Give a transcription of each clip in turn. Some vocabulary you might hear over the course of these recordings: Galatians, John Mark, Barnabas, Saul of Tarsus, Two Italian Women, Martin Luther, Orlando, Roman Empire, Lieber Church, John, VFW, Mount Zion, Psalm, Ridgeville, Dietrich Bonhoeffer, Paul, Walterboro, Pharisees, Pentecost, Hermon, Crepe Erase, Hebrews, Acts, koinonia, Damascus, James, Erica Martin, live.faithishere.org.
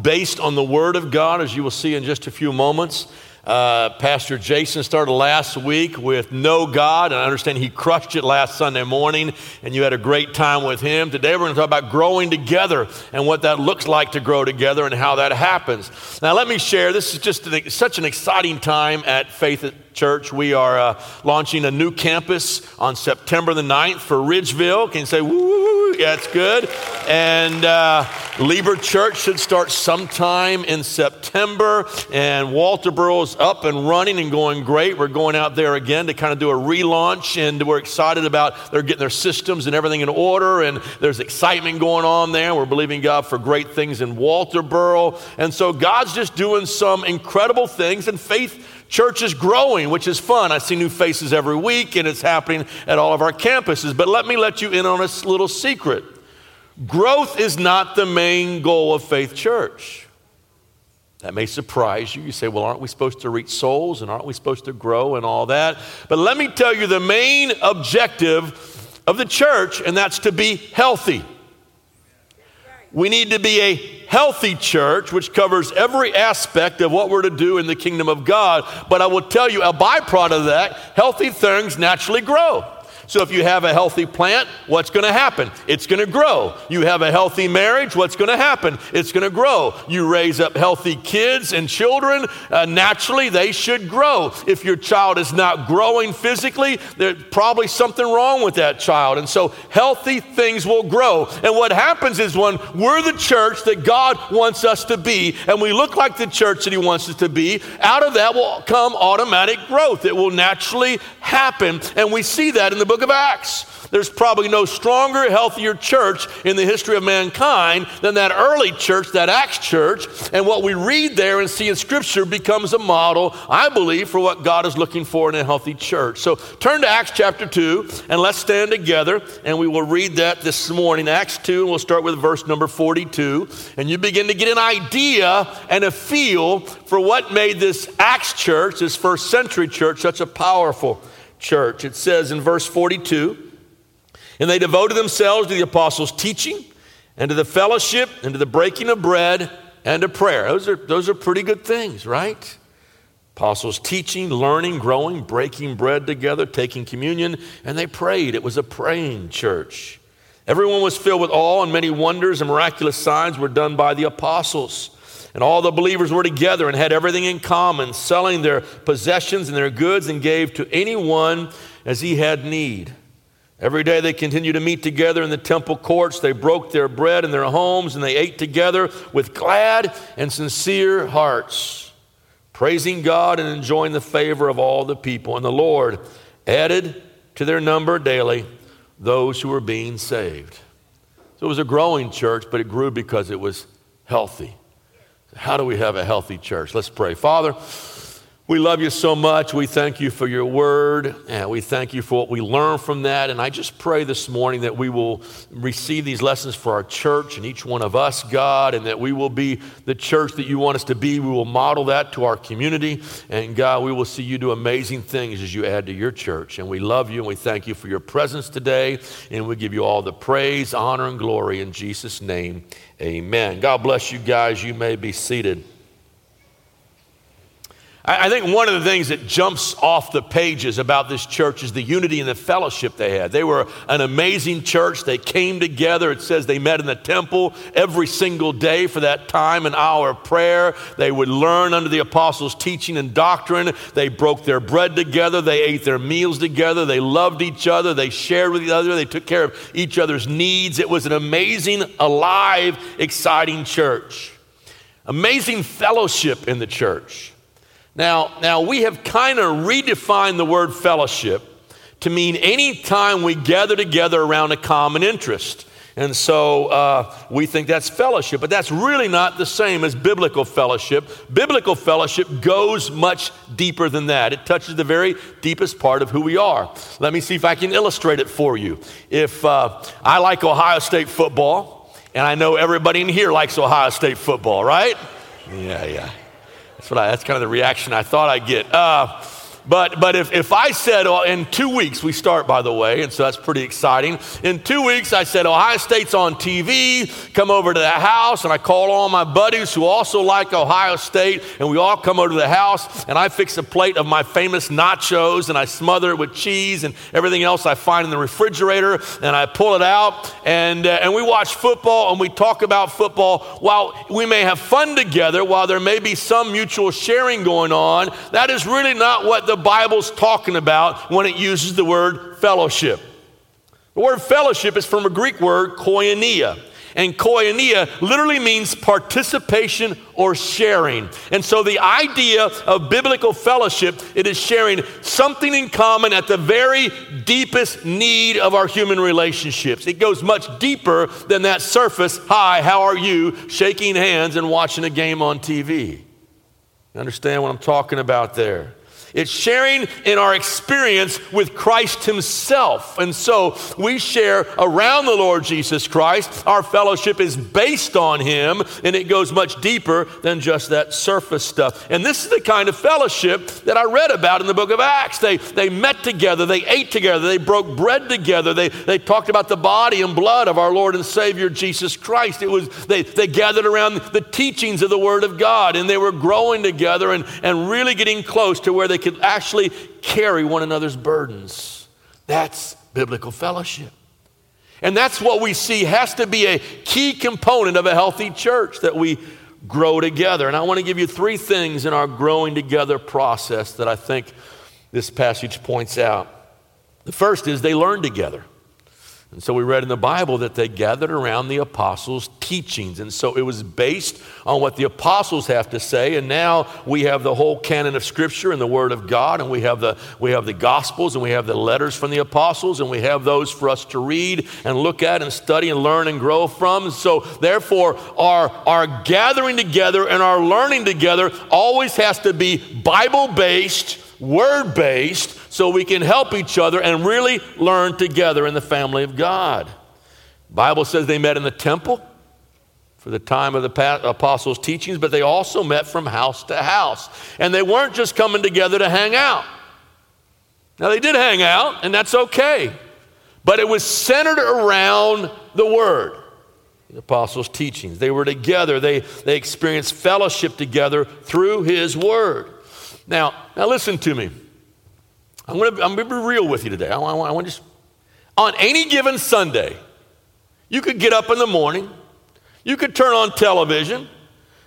based on the Word of God, as you will see in just a few moments. Pastor Jason started last week with "Know God," and I understand he crushed it last Sunday morning, and you had a great time with him. Today we're going to talk about growing together and what that looks like to grow together and how that happens. Now let me share, this is just such an exciting time at Faith Church. We are launching a new campus on September the 9th for Ridgeville. Can you say woo? Yeah, it's good. And Lieber Church should start sometime in September, and Walterboro is up and running and going great. We're going out there again to kind of do a relaunch, and we're excited about they're getting their systems and everything in order, and there's excitement going on there. We're believing God for great things in Walterboro, and so God's just doing some incredible things, and Faith Church is growing, which is fun. I see new faces every week, and it's happening at all of our campuses. But let me let you in on a little secret. Growth is not the main goal of Faith Church. That may surprise you. You say, well, aren't we supposed to reach souls, and aren't we supposed to grow and all that? But let me tell you the main objective of the church, and that's to be healthy. We need to be a healthy church, which covers every aspect of what we're to do in the kingdom of God. But I will tell you, a byproduct of that, healthy things naturally grow. So if you have a healthy plant, what's going to happen? It's going to grow. You have a healthy marriage, what's going to happen? It's going to grow. You raise up healthy kids and children, naturally they should grow. If your child is not growing physically, there's probably something wrong with that child. And so healthy things will grow. And what happens is when we're the church that God wants us to be, and we look like the church that He wants us to be, out of that will come automatic growth. It will naturally happen. And we see that in the book of Acts. There's probably no stronger, healthier church in the history of mankind than that early church, that Acts church. And what we read there and see in Scripture becomes a model, I believe, for what God is looking for in a healthy church. So turn to Acts chapter 2, and let's stand together, and we will read that this morning. Acts 2, and we'll start with verse number 42. And you begin to get an idea and a feel for what made this Acts church, this first century church, such a powerful church. It says in verse 42, "And they devoted themselves to the apostles' teaching and to the fellowship and to the breaking of bread and to prayer." Those are pretty good things, right? Apostles teaching, learning, growing, breaking bread together, taking communion, and they prayed. It was a praying church. "Everyone was filled with awe, and many wonders and miraculous signs were done by the apostles. And all the believers were together and had everything in common, selling their possessions and their goods, and gave to anyone as he had need. Every day they continued to meet together in the temple courts. They broke their bread in their homes, and they ate together with glad and sincere hearts, praising God and enjoying the favor of all the people. And the Lord added to their number daily those who were being saved." So it was a growing church, but it grew because it was healthy. How do we have a healthy church? Let's pray. Father, we love you so much. We thank you for your word, and we thank you for what we learn from that. And I just pray this morning that we will receive these lessons for our church and each one of us, God, and that we will be the church that you want us to be. We will model that to our community. And God, we will see you do amazing things as you add to your church. And we love you, and we thank you for your presence today. And we give you all the praise, honor, and glory in Jesus' name. Amen. God bless you guys. You may be seated. I think one of the things that jumps off the pages about this church is the unity and the fellowship they had. They were an amazing church. They came together. It says they met in the temple every single day for that time, an hour of prayer. They would learn under the apostles' teaching and doctrine. They broke their bread together. They ate their meals together. They loved each other. They shared with each other. They took care of each other's needs. It was an amazing, alive, exciting church. Amazing fellowship in the church. Now we have kind of redefined the word fellowship to mean any time we gather together around a common interest. And so we think that's fellowship, but that's really not the same as biblical fellowship. Biblical fellowship goes much deeper than that. It touches the very deepest part of who we are. Let me see if I can illustrate it for you. If I like Ohio State football, and I know everybody in here likes Ohio State football, right? Yeah. That's kind of the reaction I thought I'd get. But if I said, in 2 weeks, we start, by the way, and so that's pretty exciting. In 2 weeks, I said, Ohio State's on TV, come over to the house, and I call all my buddies who also like Ohio State, and we all come over to the house, and I fix a plate of my famous nachos, and I smother it with cheese and everything else I find in the refrigerator, and I pull it out, and we watch football, and we talk about football. While we may have fun together, while there may be some mutual sharing going on, that is really not what the Bible's talking about when it uses the word fellowship. The word fellowship is from a Greek word, koinonia. And koinonia literally means participation or sharing. And so the idea of biblical fellowship, it is sharing something in common at the very deepest need of our human relationships. It goes much deeper than that surface, hi, how are you, shaking hands and watching a game on TV. You understand what I'm talking about there? It's sharing in our experience with Christ himself. And so we share around the Lord Jesus Christ. Our fellowship is based on him, and it goes much deeper than just that surface stuff. And this is the kind of fellowship that I read about in the book of Acts. They met together. They ate together. They broke bread together. They talked about the body and blood of our Lord and Savior Jesus Christ. It was they gathered around the teachings of the Word of God, and they were growing together and really getting close to where they could actually carry one another's burdens. That's biblical fellowship. And that's what we see has to be a key component of a healthy church, that we grow together. And I want to give you three things in our growing together process that I think this passage points out. The first is they learn together. And so we read in the Bible that they gathered around the apostles' teachings. And so it was based on what the apostles have to say. And now we have the whole canon of Scripture and the Word of God. And we have the Gospels, and we have the letters from the apostles. And we have those for us to read and look at and study and learn and grow from. And so therefore, our gathering together and our learning together always has to be Bible-based, Word-based, so we can help each other and really learn together in the family of God. The Bible says they met in the temple for the time of the apostles' teachings, but they also met from house to house. And they weren't just coming together to hang out. Now, they did hang out, and that's okay. But it was centered around the Word, the apostles' teachings. They were together. They experienced fellowship together through His Word. Now listen to me. I'm going to be real with you today. I want just on any given Sunday, you could get up in the morning, you could turn on television,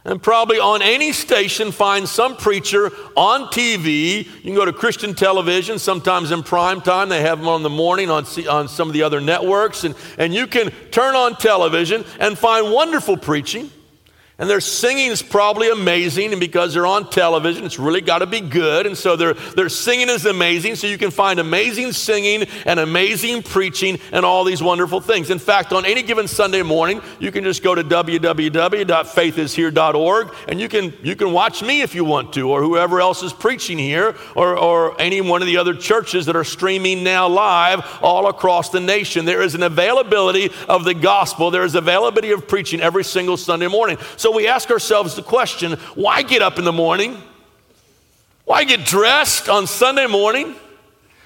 and probably on any station find some preacher on TV. You can go to Christian television, sometimes in prime time. They have them on the morning on some of the other networks. And you can turn on television and find wonderful preaching. And their singing is probably amazing, and because they're on television, it's really got to be good. And so their singing is amazing, so you can find amazing singing and amazing preaching and all these wonderful things. In fact, on any given Sunday morning, you can just go to www.faithishere.org, and you can watch me if you want to, or whoever else is preaching here, or any one of the other churches that are streaming now live all across the nation. There is an availability of the gospel. There is availability of preaching every single Sunday morning. So we ask ourselves the question, why get up in the morning? Why get dressed on Sunday morning?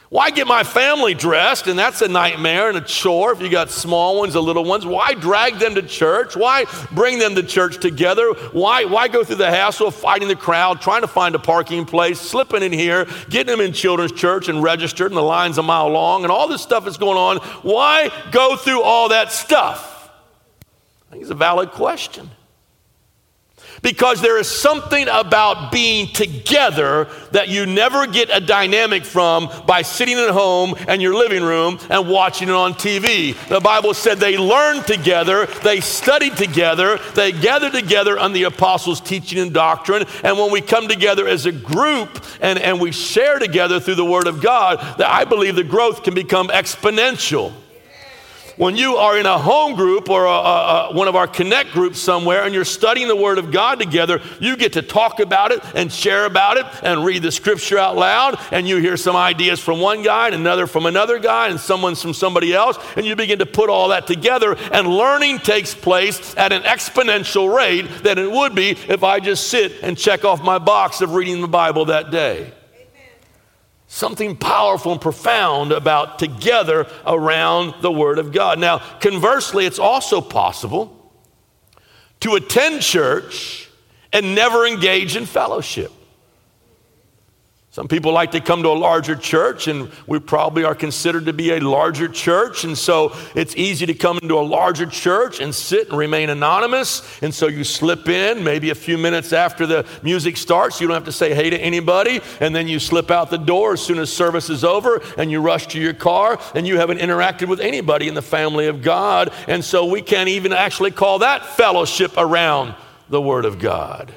Why get my family dressed? And that's a nightmare and a chore if you got small ones or little ones. Why drag them to church? Why bring them to church together? Why go through the hassle of fighting the crowd, trying to find a parking place, slipping in here, getting them in children's church and registered, and the line's a mile long, and all this stuff is going on? Why go through all that stuff? I think it's a valid question. Because there is something about being together that you never get a dynamic from by sitting at home in your living room and watching it on TV. The Bible said they learned together, they studied together, they gathered together on the apostles' teaching and doctrine. And when we come together as a group and we share together through the Word of God, I believe the growth can become exponential. When you are in a home group or one of our connect groups somewhere and you're studying the Word of God together, you get to talk about it and share about it and read the Scripture out loud, and you hear some ideas from one guy and another from another guy and someone's from somebody else, and you begin to put all that together, and learning takes place at an exponential rate than it would be if I just sit and check off my box of reading the Bible that day. Something powerful and profound about together around the Word of God. Now, conversely, it's also possible to attend church and never engage in fellowship. Some people like to come to a larger church, and we probably are considered to be a larger church, and so it's easy to come into a larger church and sit and remain anonymous, and so you slip in maybe a few minutes after the music starts. You don't have to say hey to anybody, and then you slip out the door as soon as service is over, and you rush to your car, and you haven't interacted with anybody in the family of God, and so we can't even actually call that fellowship around the Word of God.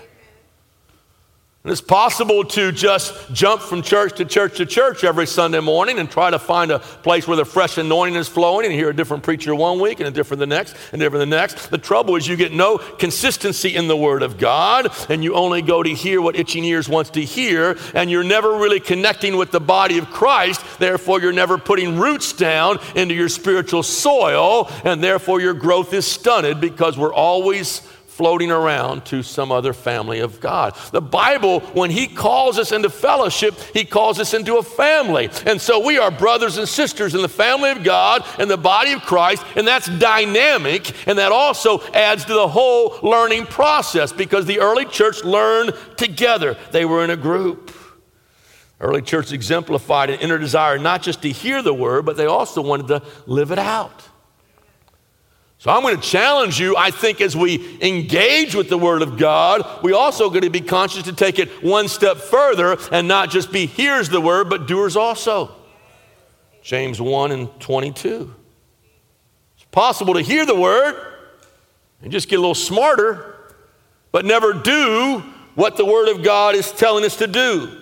And it's possible to just jump from church to church to church every Sunday morning and try to find a place where the fresh anointing is flowing and hear a different preacher one week and a different the next and different the next. The trouble is you get no consistency in the Word of God, and you only go to hear what itching ears wants to hear, and you're never really connecting with the body of Christ. Therefore, you're never putting roots down into your spiritual soil, and therefore your growth is stunted because we're always floating around to some other family of God. The Bible, when he calls us into fellowship, he calls us into a family. And so we are brothers and sisters in the family of God and the body of Christ, and that's dynamic, and that also adds to the whole learning process because the early church learned together. They were in a group. Early church exemplified an inner desire not just to hear the word, but they also wanted to live it out. So I'm going to challenge you, I think, as we engage with the Word of God, we also going to be conscious to take it one step further and not just be hearers of the Word, but doers also. James 1:22. It's possible to hear the Word and just get a little smarter, but never do what the Word of God is telling us to do.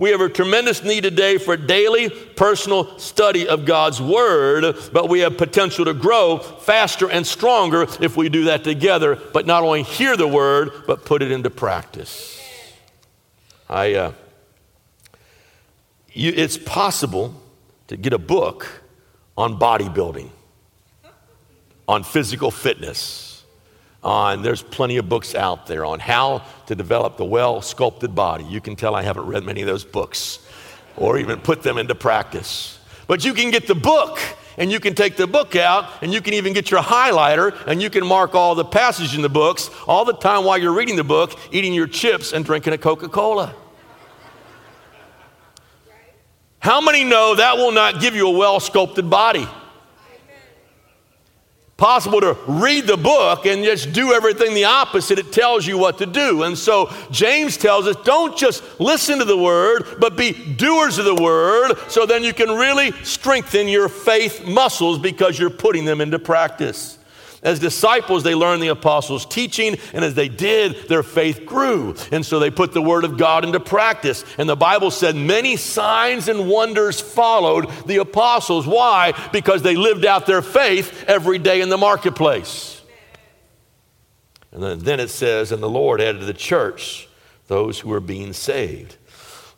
We have a tremendous need today for daily personal study of God's Word, but we have potential to grow faster and stronger if we do that together, but not only hear the Word, but put it into practice. It's possible to get a book on bodybuilding, on physical fitness, there's plenty of books out there on how to develop the well-sculpted body. You can tell I haven't read many of those books or even put them into practice. But you can get the book, and you can take the book out, and you can even get your highlighter, and you can mark all the passages in the books all the time while you're reading the book, eating your chips and drinking a Coca-Cola. How many know that will not give you a well-sculpted body? Possible to read the book and just do everything the opposite. It tells you what to do. And so James tells us, don't just listen to the word, but be doers of the word, so then you can really strengthen your faith muscles because you're putting them into practice. As disciples, they learned the apostles' teaching, and as they did, their faith grew. And so they put the word of God into practice. And the Bible said many signs and wonders followed the apostles. Why? Because they lived out their faith every day in the marketplace. And then it says, and the Lord added to the church those who were being saved.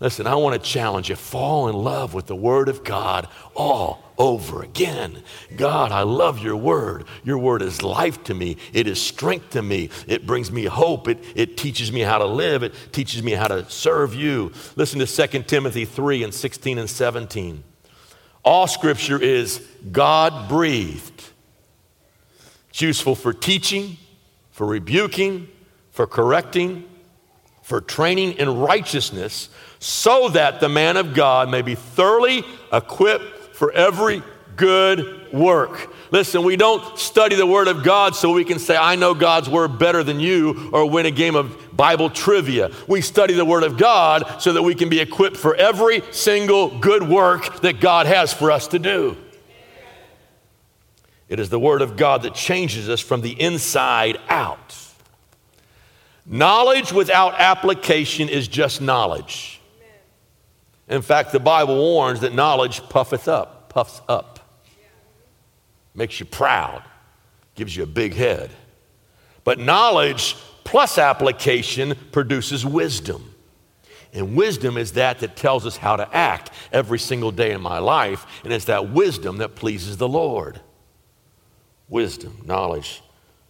Listen, I want to challenge you. Fall in love with the Word of God all over again. God, I love your word. Your word is life to me. It is strength to me. It brings me hope. It teaches me how to live. It teaches me how to serve you. Listen to 2 Timothy 3:16-17. All scripture is God-breathed. It's useful for teaching, for rebuking, for correcting, for training in righteousness, so that the man of God may be thoroughly equipped for every good work. Listen, we don't study the Word of God so we can say, I know God's Word better than you, or win a game of Bible trivia. We study the Word of God so that we can be equipped for every single good work that God has for us to do. It is the Word of God that changes us from the inside out. Knowledge without application is just knowledge. In fact, the Bible warns that knowledge puffs up. makes you proud, gives you a big head. But knowledge plus application produces wisdom. And wisdom is that tells us how to act every single day in my life, and it's that wisdom that pleases the Lord. Wisdom, knowledge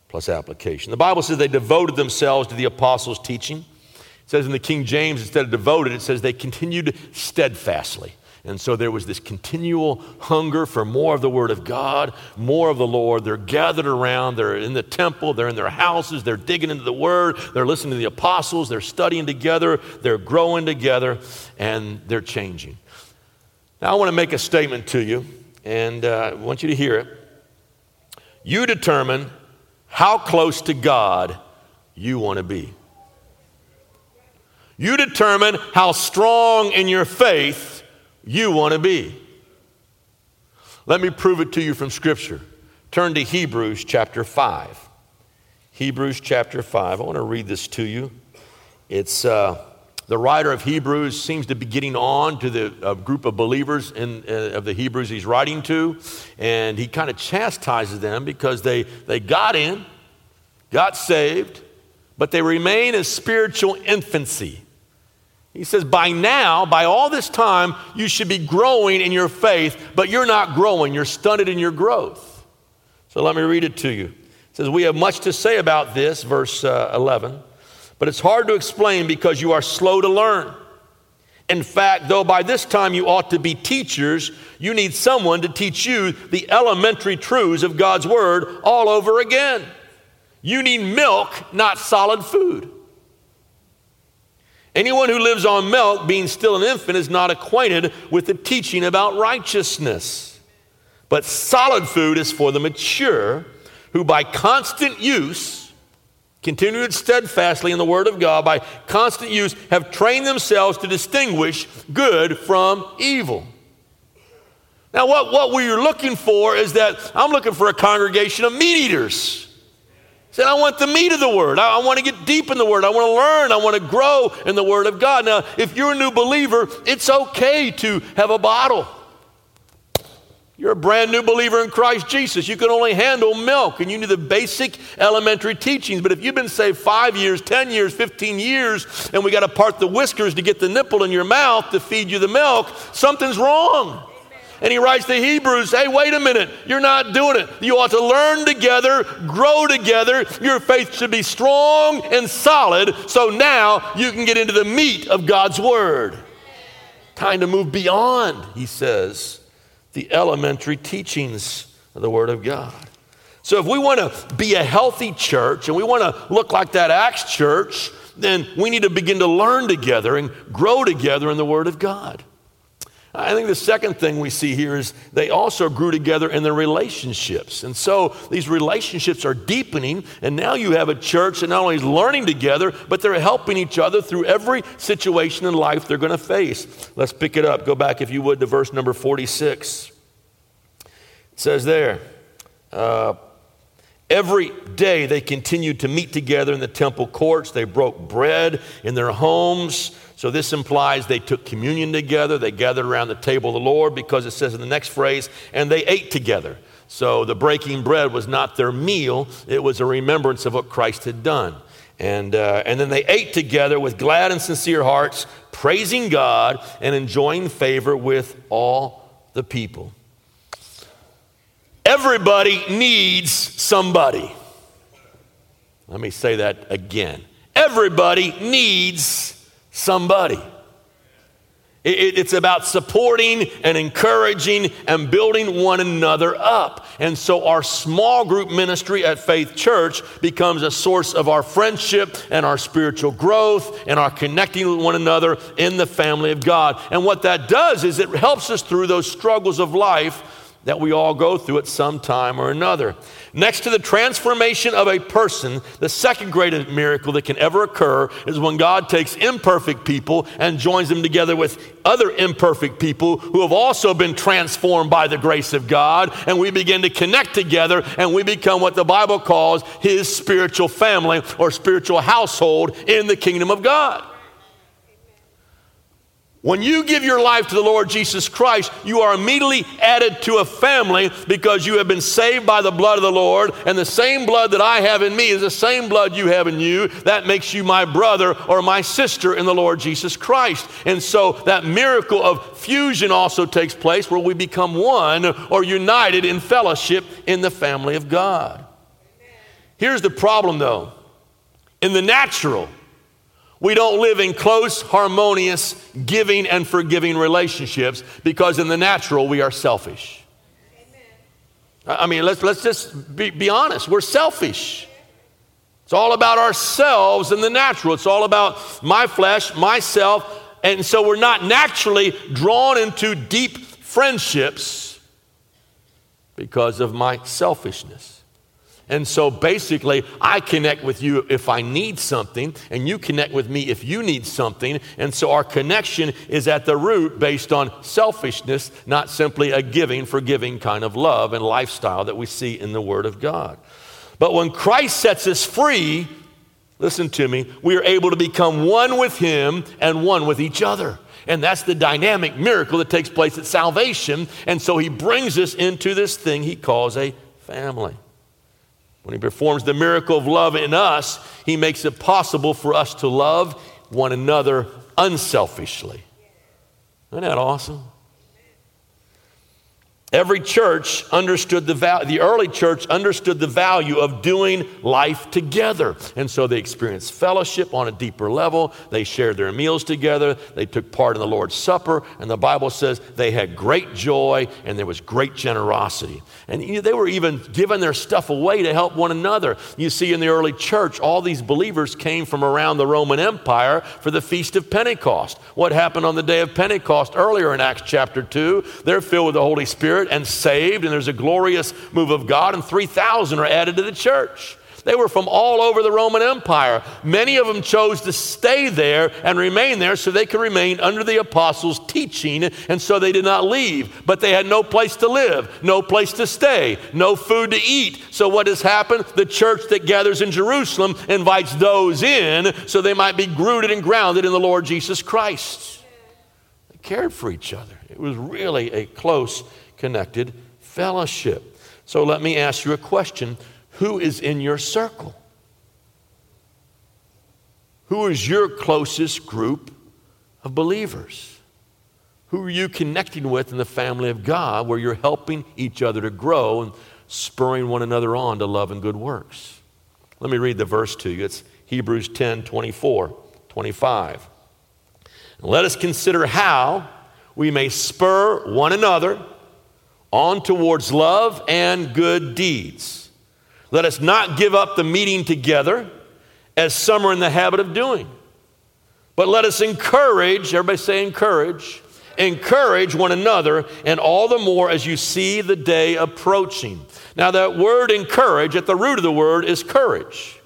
plus application. The Bible says they devoted themselves to the apostles' teaching. It says in the King James, instead of devoted, it says they continued steadfastly. And so there was this continual hunger for more of the Word of God, more of the Lord. They're gathered around. They're in the temple. They're in their houses. They're digging into the Word. They're listening to the apostles. They're studying together. They're growing together, and they're changing. Now, I want to make a statement to you, and I want you to hear it. You determine how close to God you want to be. You determine how strong in your faith you want to be. Let me prove it to you from Scripture. Turn to Hebrews chapter 5. Hebrews chapter 5. I want to read this to you. It's the writer of Hebrews seems to be getting on to the group of believers of the Hebrews he's writing to, and he kind of chastises them because they got in, got saved, but they remain in spiritual infancy. He says, by now, by all this time, you should be growing in your faith, but you're not growing. You're stunted in your growth. So let me read it to you. It says, we have much to say about this, verse 11, but it's hard to explain because you are slow to learn. In fact, though by this time you ought to be teachers, you need someone to teach you the elementary truths of God's Word all over again. You need milk, not solid food. Anyone who lives on milk, being still an infant, is not acquainted with the teaching about righteousness. But solid food is for the mature, who by constant use, continued steadfastly in the Word of God, by constant use have trained themselves to distinguish good from evil. Now what we're looking for is that I'm looking for a congregation of meat eaters. Said, I want the meat of the Word. I want to get deep in the Word. I want to learn. I want to grow in the Word of God. Now, if you're a new believer, it's okay to have a bottle. You're a brand new believer in Christ Jesus. You can only handle milk, and you need the basic elementary teachings. But if you've been saved 5 years, 10 years, 15 years, and we got to part the whiskers to get the nipple in your mouth to feed you the milk, something's wrong. And he writes to Hebrews, hey, wait a minute, you're not doing it. You ought to learn together, grow together. Your faith should be strong and solid, so now you can get into the meat of God's Word. Time to move beyond, he says, the elementary teachings of the Word of God. So if we want to be a healthy church and we want to look like that Acts church, then we need to begin to learn together and grow together in the Word of God. I think the second thing we see here is they also grew together in their relationships. And so these relationships are deepening, and now you have a church that not only is learning together, but they're helping each other through every situation in life they're going to face. Let's pick it up. Go back, if you would, to verse number 46. It says there, every day they continued to meet together in the temple courts. They broke bread in their homes. So this implies they took communion together. They gathered around the table of the Lord, because it says in the next phrase, and they ate together. So the breaking bread was not their meal. It was a remembrance of what Christ had done. And then they ate together with glad and sincere hearts, praising God and enjoying favor with all the people. Everybody needs somebody. Let me say that again. Everybody needs somebody. It's about supporting and encouraging and building one another up. And so our small group ministry at Faith Church becomes a source of our friendship and our spiritual growth and our connecting with one another in the family of God. And what that does is it helps us through those struggles of life that we all go through at some time or another. Next to the transformation of a person, the second greatest miracle that can ever occur is when God takes imperfect people and joins them together with other imperfect people who have also been transformed by the grace of God, and we begin to connect together, and we become what the Bible calls His spiritual family or spiritual household in the kingdom of God. When you give your life to the Lord Jesus Christ, you are immediately added to a family because you have been saved by the blood of the Lord, and the same blood that I have in me is the same blood you have in you. That makes you my brother or my sister in the Lord Jesus Christ. And so that miracle of fusion also takes place where we become one or united in fellowship in the family of God. Here's the problem, though. In the natural, we don't live in close, harmonious, giving and forgiving relationships because in the natural we are selfish. Amen. I mean, let's just be honest. We're selfish. It's all about ourselves in the natural. It's all about my flesh, myself, and so we're not naturally drawn into deep friendships because of my selfishness. And so basically, I connect with you if I need something, and you connect with me if you need something. And so our connection is at the root based on selfishness, not simply a giving, forgiving kind of love and lifestyle that we see in the Word of God. But when Christ sets us free, listen to me, we are able to become one with Him and one with each other. And that's the dynamic miracle that takes place at salvation. And so He brings us into this thing He calls a family. When He performs the miracle of love in us, He makes it possible for us to love one another unselfishly. Isn't that awesome? Every church understood the early church understood the value of doing life together. And so they experienced fellowship on a deeper level. They shared their meals together. They took part in the Lord's Supper. And the Bible says they had great joy and there was great generosity. And they were even giving their stuff away to help one another. You see, in the early church, all these believers came from around the Roman Empire for the Feast of Pentecost. What happened on the day of Pentecost earlier in Acts chapter 2? They're filled with the Holy Spirit and saved, and there's a glorious move of God, and 3,000 are added to the church. They were from all over the Roman Empire. Many of them chose to stay there and remain there so they could remain under the apostles' teaching, and so they did not leave. But they had no place to live, no place to stay, no food to eat. So what has happened? The church that gathers in Jerusalem invites those in so they might be rooted and grounded in the Lord Jesus Christ. They cared for each other. It was really a close connected fellowship. So let me ask you a question. Who is in your circle? Who is your closest group of believers? Who are you connecting with in the family of God where you're helping each other to grow and spurring one another on to love and good works? Let me read the verse to you. It's Hebrews 10:24-25. Let us consider how we may spur one another on towards love and good deeds. Let us not give up the meeting together, as some are in the habit of doing. But let us encourage, everybody say encourage, encourage one another, and all the more as you see the day approaching. Now that word encourage, at the root of the word is courage.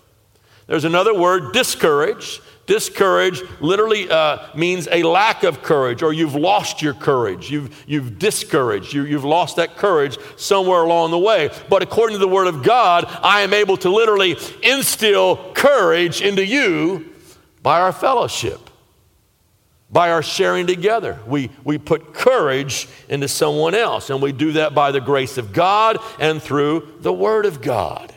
There's another word, discourage. Discourage literally means a lack of courage, or you've lost your courage. You've discouraged. You've lost that courage somewhere along the way. But according to the Word of God, I am able to literally instill courage into you by our fellowship, by our sharing together. We put courage into someone else, and we do that by the grace of God and through the Word of God.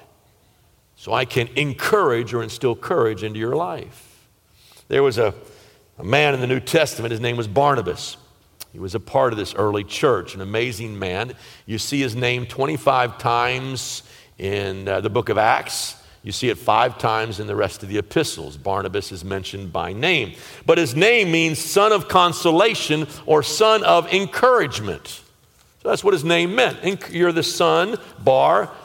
So I can encourage or instill courage into your life. There was a man in the New Testament, his name was Barnabas. He was a part of this early church, an amazing man. You see his name 25 times in the book of Acts. You see it 5 times in the rest of the epistles. Barnabas is mentioned by name. But his name means son of consolation or son of encouragement. So that's what his name meant. You're the son, Barnabas,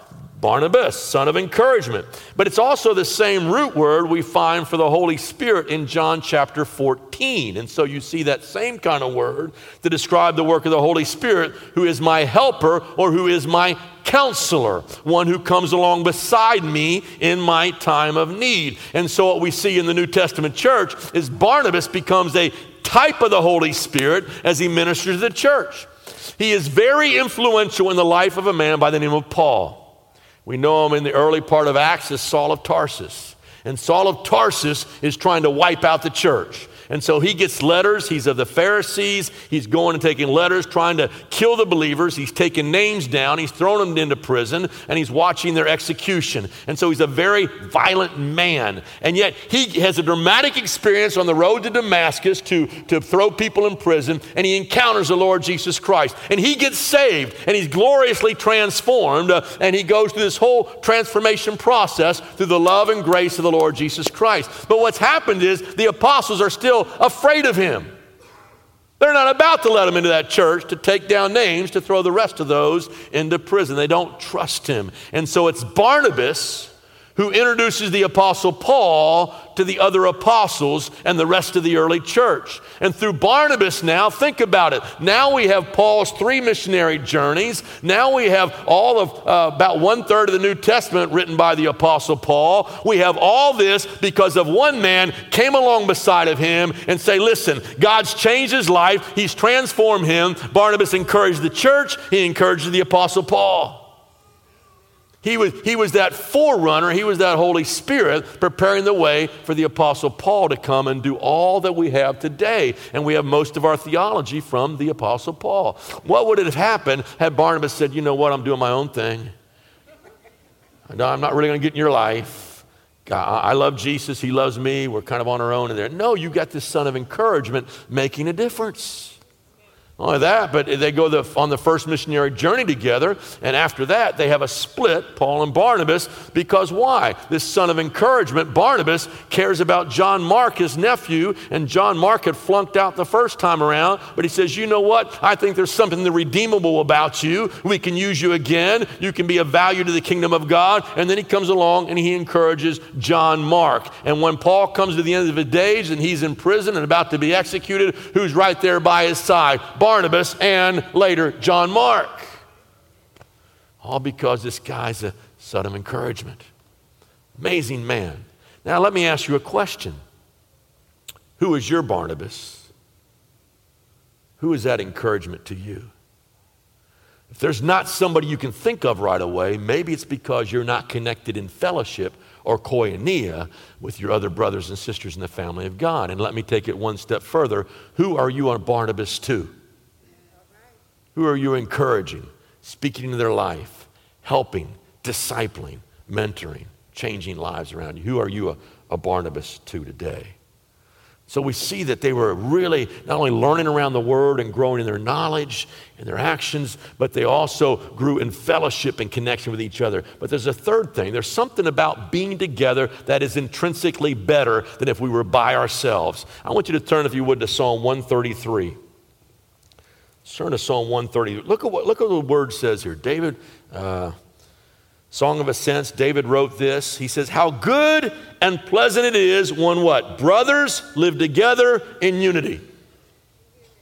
son of encouragement. But it's also the same root word we find for the Holy Spirit in John chapter 14. And so you see that same kind of word to describe the work of the Holy Spirit, who is my helper or who is my counselor, one who comes along beside me in my time of need. And so what we see in the New Testament church is Barnabas becomes a type of the Holy Spirit as he ministers to the church. He is very influential in the life of a man by the name of Paul. We know him in the early part of Acts as Saul of Tarsus. And Saul of Tarsus is trying to wipe out the church. And so he gets letters. He's of the Pharisees. He's going and taking letters, trying to kill the believers. He's taking names down. He's thrown them into prison, and he's watching their execution. And so he's a very violent man. And yet he has a dramatic experience on the road to Damascus to throw people in prison, and he encounters the Lord Jesus Christ. And he gets saved, and he's gloriously transformed, and he goes through this whole transformation process through the love and grace of the Lord Jesus Christ. But what's happened is the apostles are still afraid of him. They're not about to let him into that church to take down names, to throw the rest of those into prison. They don't trust him. And so it's Barnabas who introduces the apostle Paul to the other apostles and the rest of the early church. And through Barnabas now, think about it. Now we have Paul's 3 missionary journeys. Now we have all of about 1/3 of the New Testament written by the apostle Paul. We have all this because of one man came along beside of him and say, listen, God's changed his life. He's transformed him. Barnabas encouraged the church. He encouraged the apostle Paul. He was that forerunner. He was that Holy Spirit preparing the way for the apostle Paul to come and do all that we have today. And we have most of our theology from the apostle Paul. What would it have happened had Barnabas said, you know what, I'm doing my own thing. No, I'm not really going to get in your life. God, I love Jesus. He loves me. We're kind of on our own in there. No, you got this son of encouragement making a difference. Not only that, but they go on the first missionary journey together, and after that, they have a split, Paul and Barnabas, because why? This son of encouragement, Barnabas, cares about John Mark, his nephew, and John Mark had flunked out the first time around, but he says, you know what? I think there's something redeemable about you. We can use you again. You can be of value to the kingdom of God, and then he comes along, and he encourages John Mark, and when Paul comes to the end of his days, and he's in prison and about to be executed, who's right there by his side? Barnabas, and later John Mark. All because this guy's a son of encouragement. Amazing man. Now let me ask you a question. Who is your Barnabas? Who is that encouragement to you? If there's not somebody you can think of right away, maybe it's because you're not connected in fellowship or koinonia with your other brothers and sisters in the family of God. And let me take it one step further. Who are you a Barnabas to? Who are you encouraging, speaking to their life, helping, discipling, mentoring, changing lives around you? Who are you a Barnabas to today? So we see that they were really not only learning around the word and growing in their knowledge and their actions, but they also grew in fellowship and connection with each other. But there's a third thing. There's something about being together that is intrinsically better than if we were by ourselves. I want you to turn, if you would, to Psalm 133. Turn to Psalm 130. Look at what the word says here. David, Song of Ascent, David wrote this. He says, how good and pleasant it is when what? Brothers live together in unity.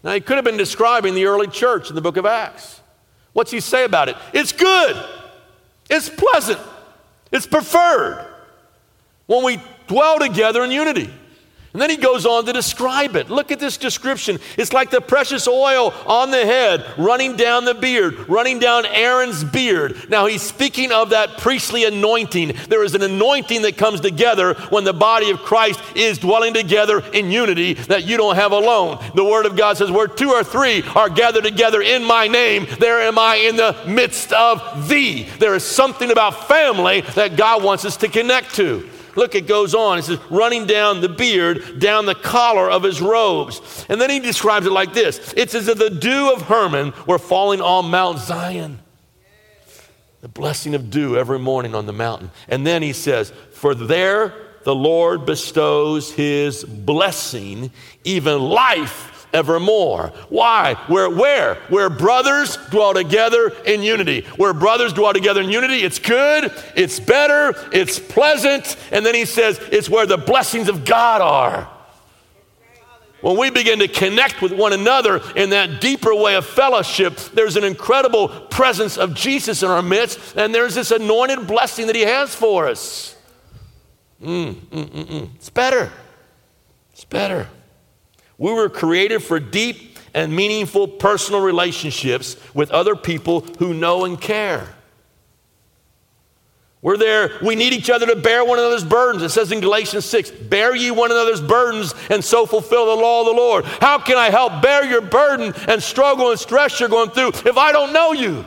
Now, he could have been describing the early church in the book of Acts. What's he say about it? It's good. It's pleasant. It's preferred when we dwell together in unity. And then he goes on to describe it. Look at this description. It's like the precious oil on the head, running down the beard, running down Aaron's beard. Now he's speaking of that priestly anointing. There is an anointing that comes together when the body of Christ is dwelling together in unity that you don't have alone. The word of God says, where 2 or 3 are gathered together in my name, there am I in the midst of thee. There is something about family that God wants us to connect to. Look, it goes on. It says, running down the beard, down the collar of his robes. And then he describes it like this. It's as if the dew of Hermon were falling on Mount Zion. The blessing of dew every morning on the mountain. And then he says, for there the Lord bestows his blessing, even life evermore. Why? Where brothers dwell together in unity. Where brothers dwell together in unity, it's good, it's better, it's pleasant. And then he says, it's where the blessings of God are. When we begin to connect with one another in that deeper way of fellowship, there's an incredible presence of Jesus in our midst, and there's this anointed blessing that he has for us. It's better. It's better. We were created for deep and meaningful personal relationships with other people who know and care. We're there. We need each other to bear one another's burdens. It says in Galatians 6, bear ye one another's burdens and so fulfill the law of the Lord. How can I help bear your burden and struggle and stress you're going through if I don't know you?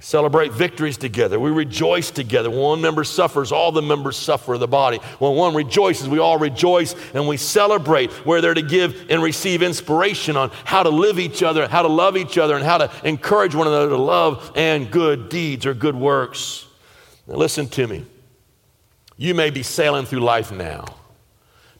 Celebrate victories together. We rejoice together. When one member suffers, all the members suffer of the body. When one rejoices, we all rejoice and we celebrate. We're there to give and receive inspiration on how to live each other, how to love each other, and how to encourage one another to love and good deeds or good works. Now listen to me. You may be sailing through life now,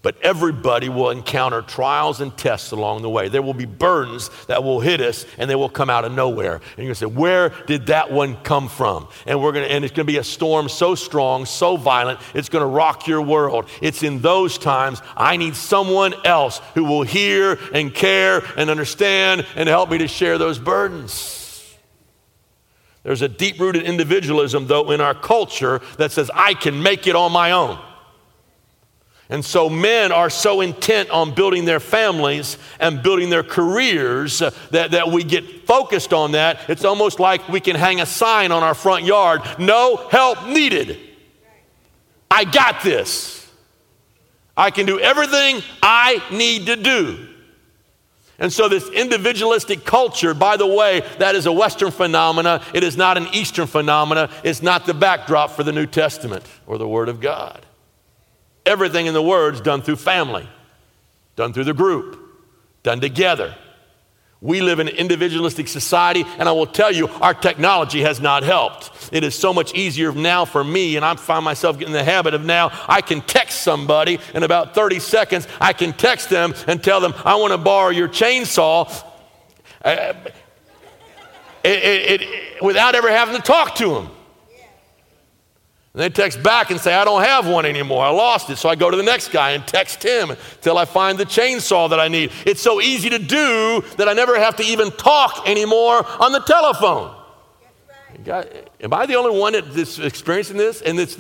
but everybody will encounter trials and tests along the way. There will be burdens that will hit us, and they will come out of nowhere. And you're going to say, where did that one come from? And it's going to be a storm so strong, so violent, it's going to rock your world. It's in those times I need someone else who will hear and care and understand and help me to share those burdens. There's a deep-rooted individualism, though, in our culture that says, I can make it on my own. And so men are so intent on building their families and building their careers that we get focused on that. It's almost like we can hang a sign on our front yard, no help needed. I got this. I can do everything I need to do. And so this individualistic culture, by the way, that is a Western phenomena. It is not an Eastern phenomena. It's not the backdrop for the New Testament or the Word of God. Everything in the Word's done through family, done through the group, done together. We live in an individualistic society, and I will tell you, our technology has not helped. It is so much easier now for me, and I find myself getting in the habit of now, I can text somebody in about 30 seconds. I can text them and tell them, I want to borrow your chainsaw without ever having to talk to them. And they text back and say, I don't have one anymore. I lost it. So I go to the next guy and text him until I find the chainsaw that I need. It's so easy to do that I never have to even talk anymore on the telephone. God, am I the only one that's experiencing this? And it's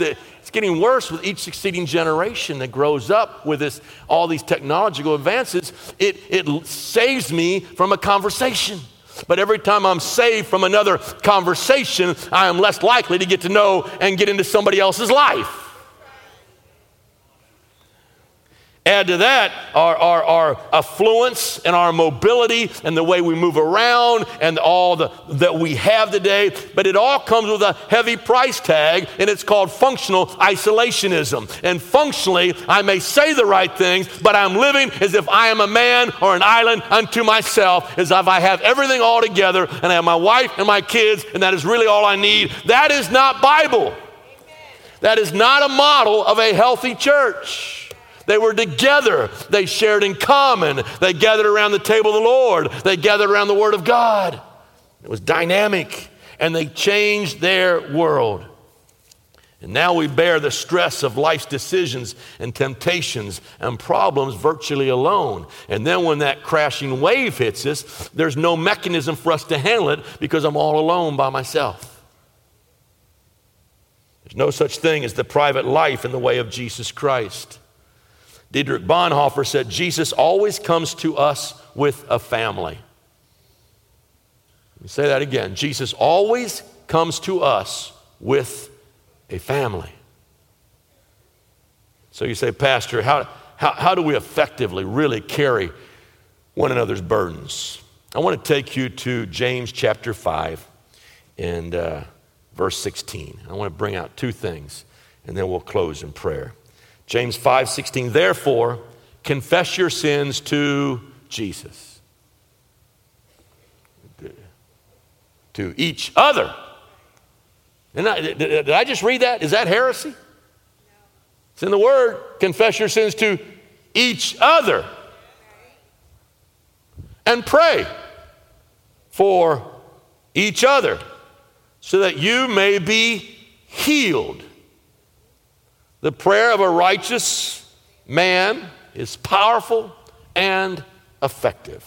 getting worse with each succeeding generation that grows up with all these technological advances. It saves me from a conversation. But every time I'm saved from another conversation, I am less likely to get to know and get into somebody else's life. Add to that our affluence and our mobility and the way we move around and all that we have today. But it all comes with a heavy price tag, and it's called functional isolationism. And functionally, I may say the right things, but I'm living as if I am a man or an island unto myself, as if I have everything all together and I have my wife and my kids, and that is really all I need. That is not Bible. Amen. That is not a model of a healthy church. They were together. They shared in common. They gathered around the table of the Lord. They gathered around the Word of God. It was dynamic, and they changed their world. And now we bear the stress of life's decisions and temptations and problems virtually alone. And then when that crashing wave hits us, there's no mechanism for us to handle it because I'm all alone by myself. There's no such thing as the private life in the way of Jesus Christ. Dietrich Bonhoeffer said, Jesus always comes to us with a family. Let me say that again. Jesus always comes to us with a family. So you say, Pastor, how do we effectively really carry one another's burdens? I want to take you to James chapter 5 and verse 16. I want to bring out two things, and then we'll close in prayer. James 5:16, therefore, confess your sins to Jesus. To each other. Did I just read that? Is that heresy? No. It's in the Word. Confess your sins to each other. And pray for each other so that you may be healed. The prayer of a righteous man is powerful and effective.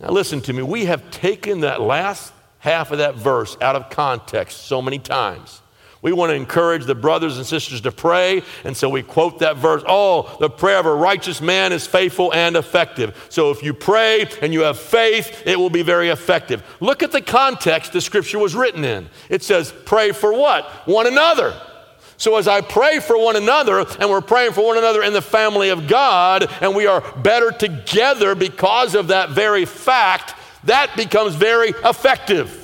Now listen to me. We have taken that last half of that verse out of context so many times. We want to encourage the brothers and sisters to pray, and so we quote that verse, oh, the prayer of a righteous man is faithful and effective. So if you pray and you have faith, it will be very effective. Look at the context the scripture was written in. It says, pray for what? One another. So as I pray for one another, and we're praying for one another in the family of God, and we are better together because of that very fact, that becomes very effective.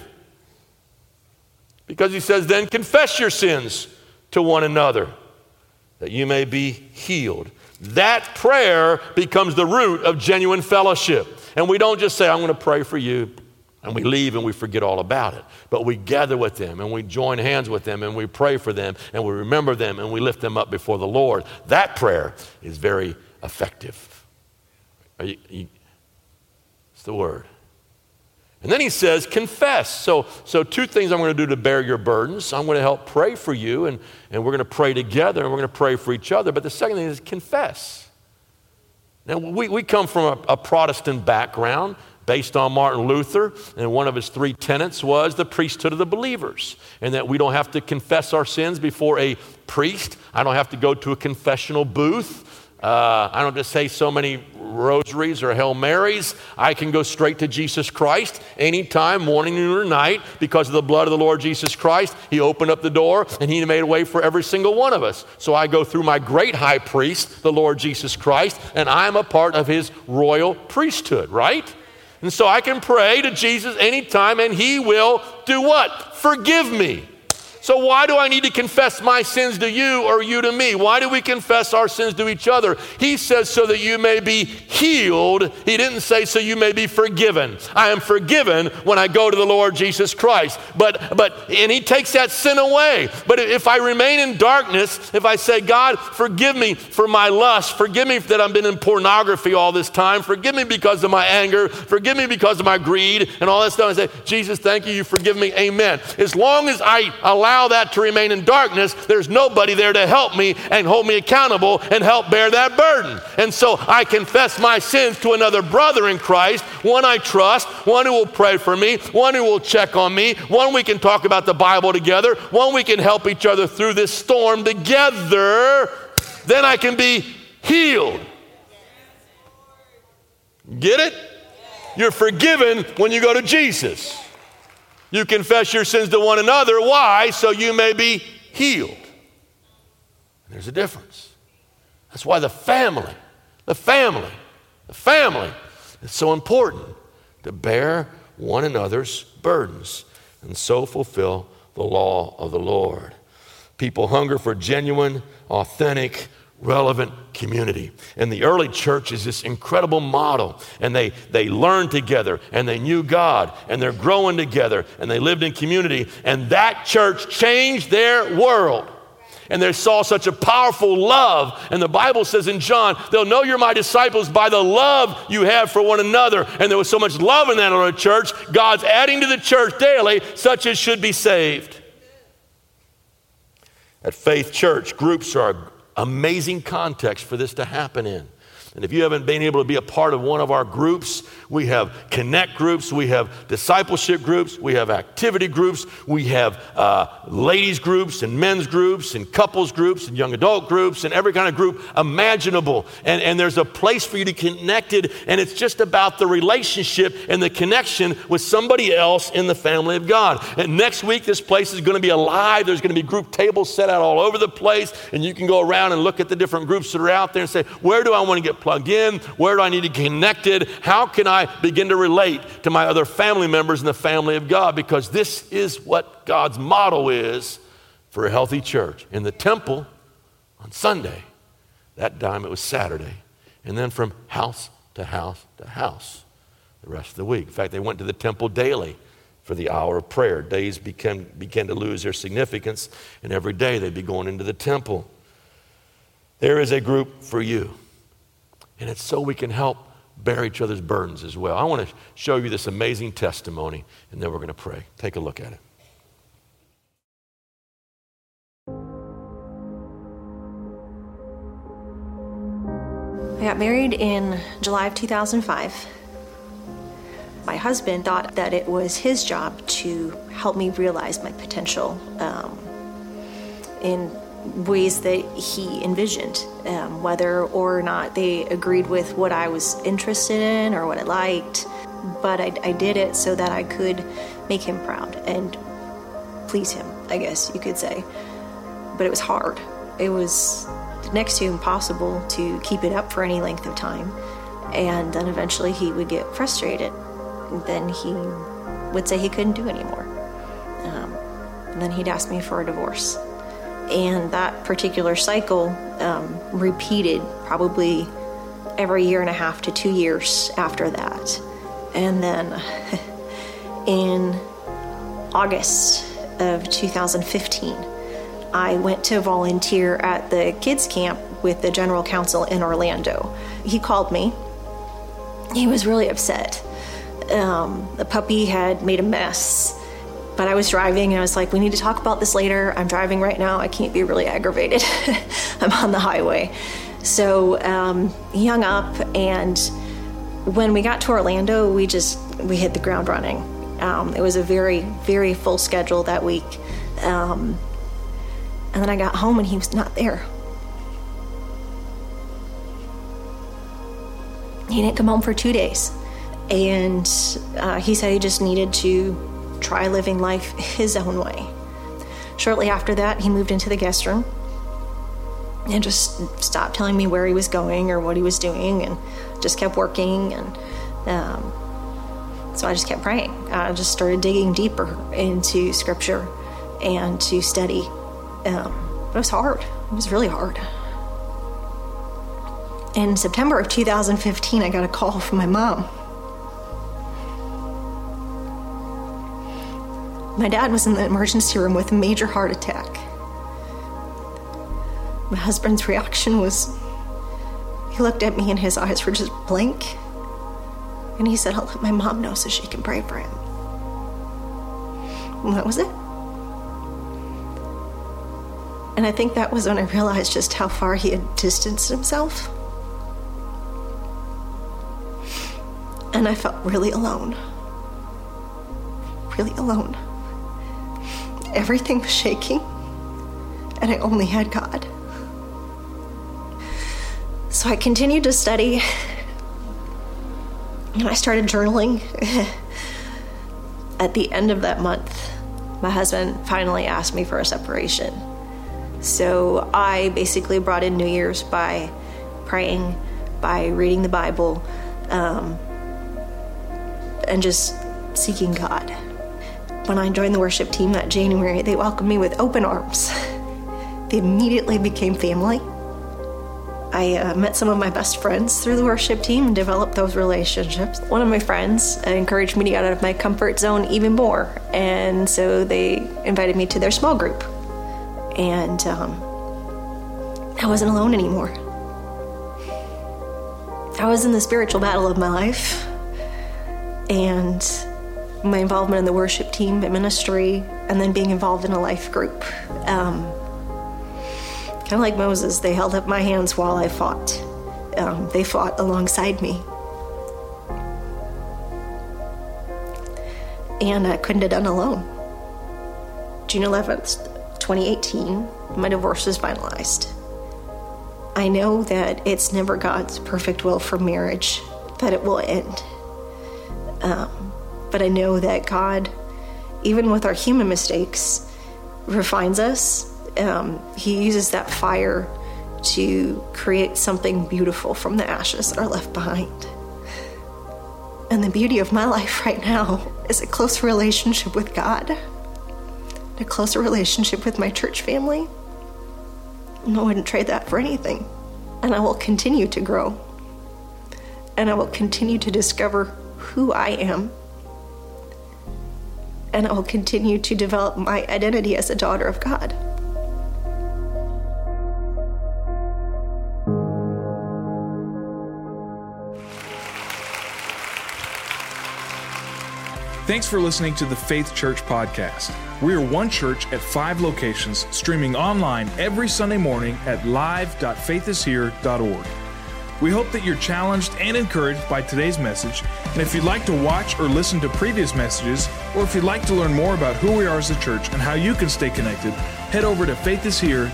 Because he says, then confess your sins to one another, that you may be healed. That prayer becomes the root of genuine fellowship. And we don't just say, I'm going to pray for you. And we leave and we forget all about it. But we gather with them and we join hands with them and we pray for them and we remember them and we lift them up before the Lord. That prayer is very effective. It's the word. And then he says, confess. So two things I'm going to do to bear your burdens. I'm going to help pray for you and we're going to pray together and we're going to pray for each other. But the second thing is confess. Now, we come from a Protestant background, based on Martin Luther, and one of his three tenets was the priesthood of the believers, and that we don't have to confess our sins before a priest. I don't have to go to a confessional booth. I don't have to say so many rosaries or Hail Marys. I can go straight to Jesus Christ anytime, morning, noon, or night, because of the blood of the Lord Jesus Christ. He opened up the door, and he made a way for every single one of us. So I go through my great high priest, the Lord Jesus Christ, and I'm a part of his royal priesthood, right? And so I can pray to Jesus anytime, and he will do what? Forgive me. So why do I need to confess my sins to you or you to me? Why do we confess our sins to each other? He says so that you may be healed. He didn't say so you may be forgiven. I am forgiven when I go to the Lord Jesus Christ. But and he takes that sin away. But if I remain in darkness, if I say, God, forgive me for my lust. Forgive me that I've been in pornography all this time. Forgive me because of my anger. Forgive me because of my greed and all that stuff. I say, Jesus, thank you. You forgive me. Amen. As long as I allow that to remain in darkness, there's nobody there to help me and hold me accountable and help bear that burden. And so I confess my sins to another brother in Christ, one I trust, one who will pray for me, one who will check on me, one we can talk about the Bible together, one we can help each other through this storm together. Then I can be healed. Get it? You're forgiven when you go to Jesus. You confess your sins to one another. Why? So you may be healed. There's a difference. That's why the family is so important, to bear one another's burdens and so fulfill the law of the Lord. People hunger for genuine, authentic, relevant community. And the early church is this incredible model. And they learned together, and they knew God, and they're growing together, and they lived in community. And that church changed their world. And they saw such a powerful love. And the Bible says in John, they'll know you're my disciples by the love you have for one another. And there was so much love in that early church. God's adding to the church daily such as should be saved. At Faith Church, groups are amazing context for this to happen in. And if you haven't been able to be a part of one of our groups, we have connect groups, we have discipleship groups, we have activity groups, we have ladies groups and men's groups and couples groups and young adult groups and every kind of group imaginable. And there's a place for you to connect it, and it's just about the relationship and the connection with somebody else in the family of God. And next week, this place is going to be alive. There's going to be group tables set out all over the place, and you can go around and look at the different groups that are out there and say, where do I want to get plugged in? Where do I need to get connected? How can I begin to relate to my other family members in the family of God? Because this is what God's model is for a healthy church. In the temple on Sunday, that time it was Saturday, and then from house to house to house the rest of the week. In fact, they went to the temple daily for the hour of prayer. Days began to lose their significance, and every day they'd be going into the temple. There is a group for you. And it's so we can help bear each other's burdens as well. I want to show you this amazing testimony, and then we're going to pray. Take a look at it. I got married in July of 2005. My husband thought that it was his job to help me realize my potential. in ways that he envisioned, whether or not they agreed with what I was interested in or what I liked. But I did it so that I could make him proud and please him, I guess you could say. But it was hard. It was next to impossible to keep it up for any length of time. And then eventually he would get frustrated. And then he would say he couldn't do anymore. And then he'd ask me for a divorce. And that particular cycle repeated probably every 1.5 to 2 years after that. And then in August of 2015, I went to volunteer at the kids camp with the general counsel in Orlando. He called me. He was really upset. The puppy had made a mess, but I was driving and I was like, we need to talk about this later. I'm driving right now. I can't be really aggravated. I'm on the highway. So he hung up, and when we got to Orlando, we hit the ground running. It was a very, very full schedule that week. And then I got home and he was not there. He didn't come home for 2 days. And he said he just needed to try living life his own way. Shortly after that, he moved into the guest room and just stopped telling me where he was going or what he was doing and just kept working. And so I just kept praying. I just started digging deeper into scripture and to study. It was hard. It was really hard. In September of 2015, I got a call from my mom. My dad was in the emergency room with a major heart attack. My husband's reaction was, he looked at me and his eyes were just blank. And he said, I'll let my mom know so she can pray for him. And that was it. And I think that was when I realized just how far he had distanced himself. And I felt really alone. Really alone. Everything was shaking, and I only had God. So I continued to study, and I started journaling. At the end of that month, my husband finally asked me for a separation. So I basically brought in New Year's by praying, by reading the Bible, and just seeking God. When I joined the worship team that January, they welcomed me with open arms. They immediately became family. I met some of my best friends through the worship team and developed those relationships. One of my friends encouraged me to get out of my comfort zone even more, and so they invited me to their small group. And I wasn't alone anymore. I was in the spiritual battle of my life, and my involvement in the worship team, in ministry, and then being involved in a life group. Kind of like Moses, they held up my hands while I fought. They fought alongside me. And I couldn't have done it alone. June 11th, 2018, my divorce was finalized. I know that it's never God's perfect will for marriage, that it will end. But I know that God, even with our human mistakes, refines us. He uses that fire to create something beautiful from the ashes that are left behind. And the beauty of my life right now is a close relationship with God, a closer relationship with my church family. And I wouldn't trade that for anything. And I will continue to grow. And I will continue to discover who I am. And I will continue to develop my identity as a daughter of God. Thanks for listening to the Faith Church Podcast. We are one church at 5 locations, streaming online every Sunday morning at live.faithishere.org. We hope that you're challenged and encouraged by today's message. And if you'd like to watch or listen to previous messages Or if you'd like to learn more about who we are as a church and how you can stay connected, head over to faithishere.org.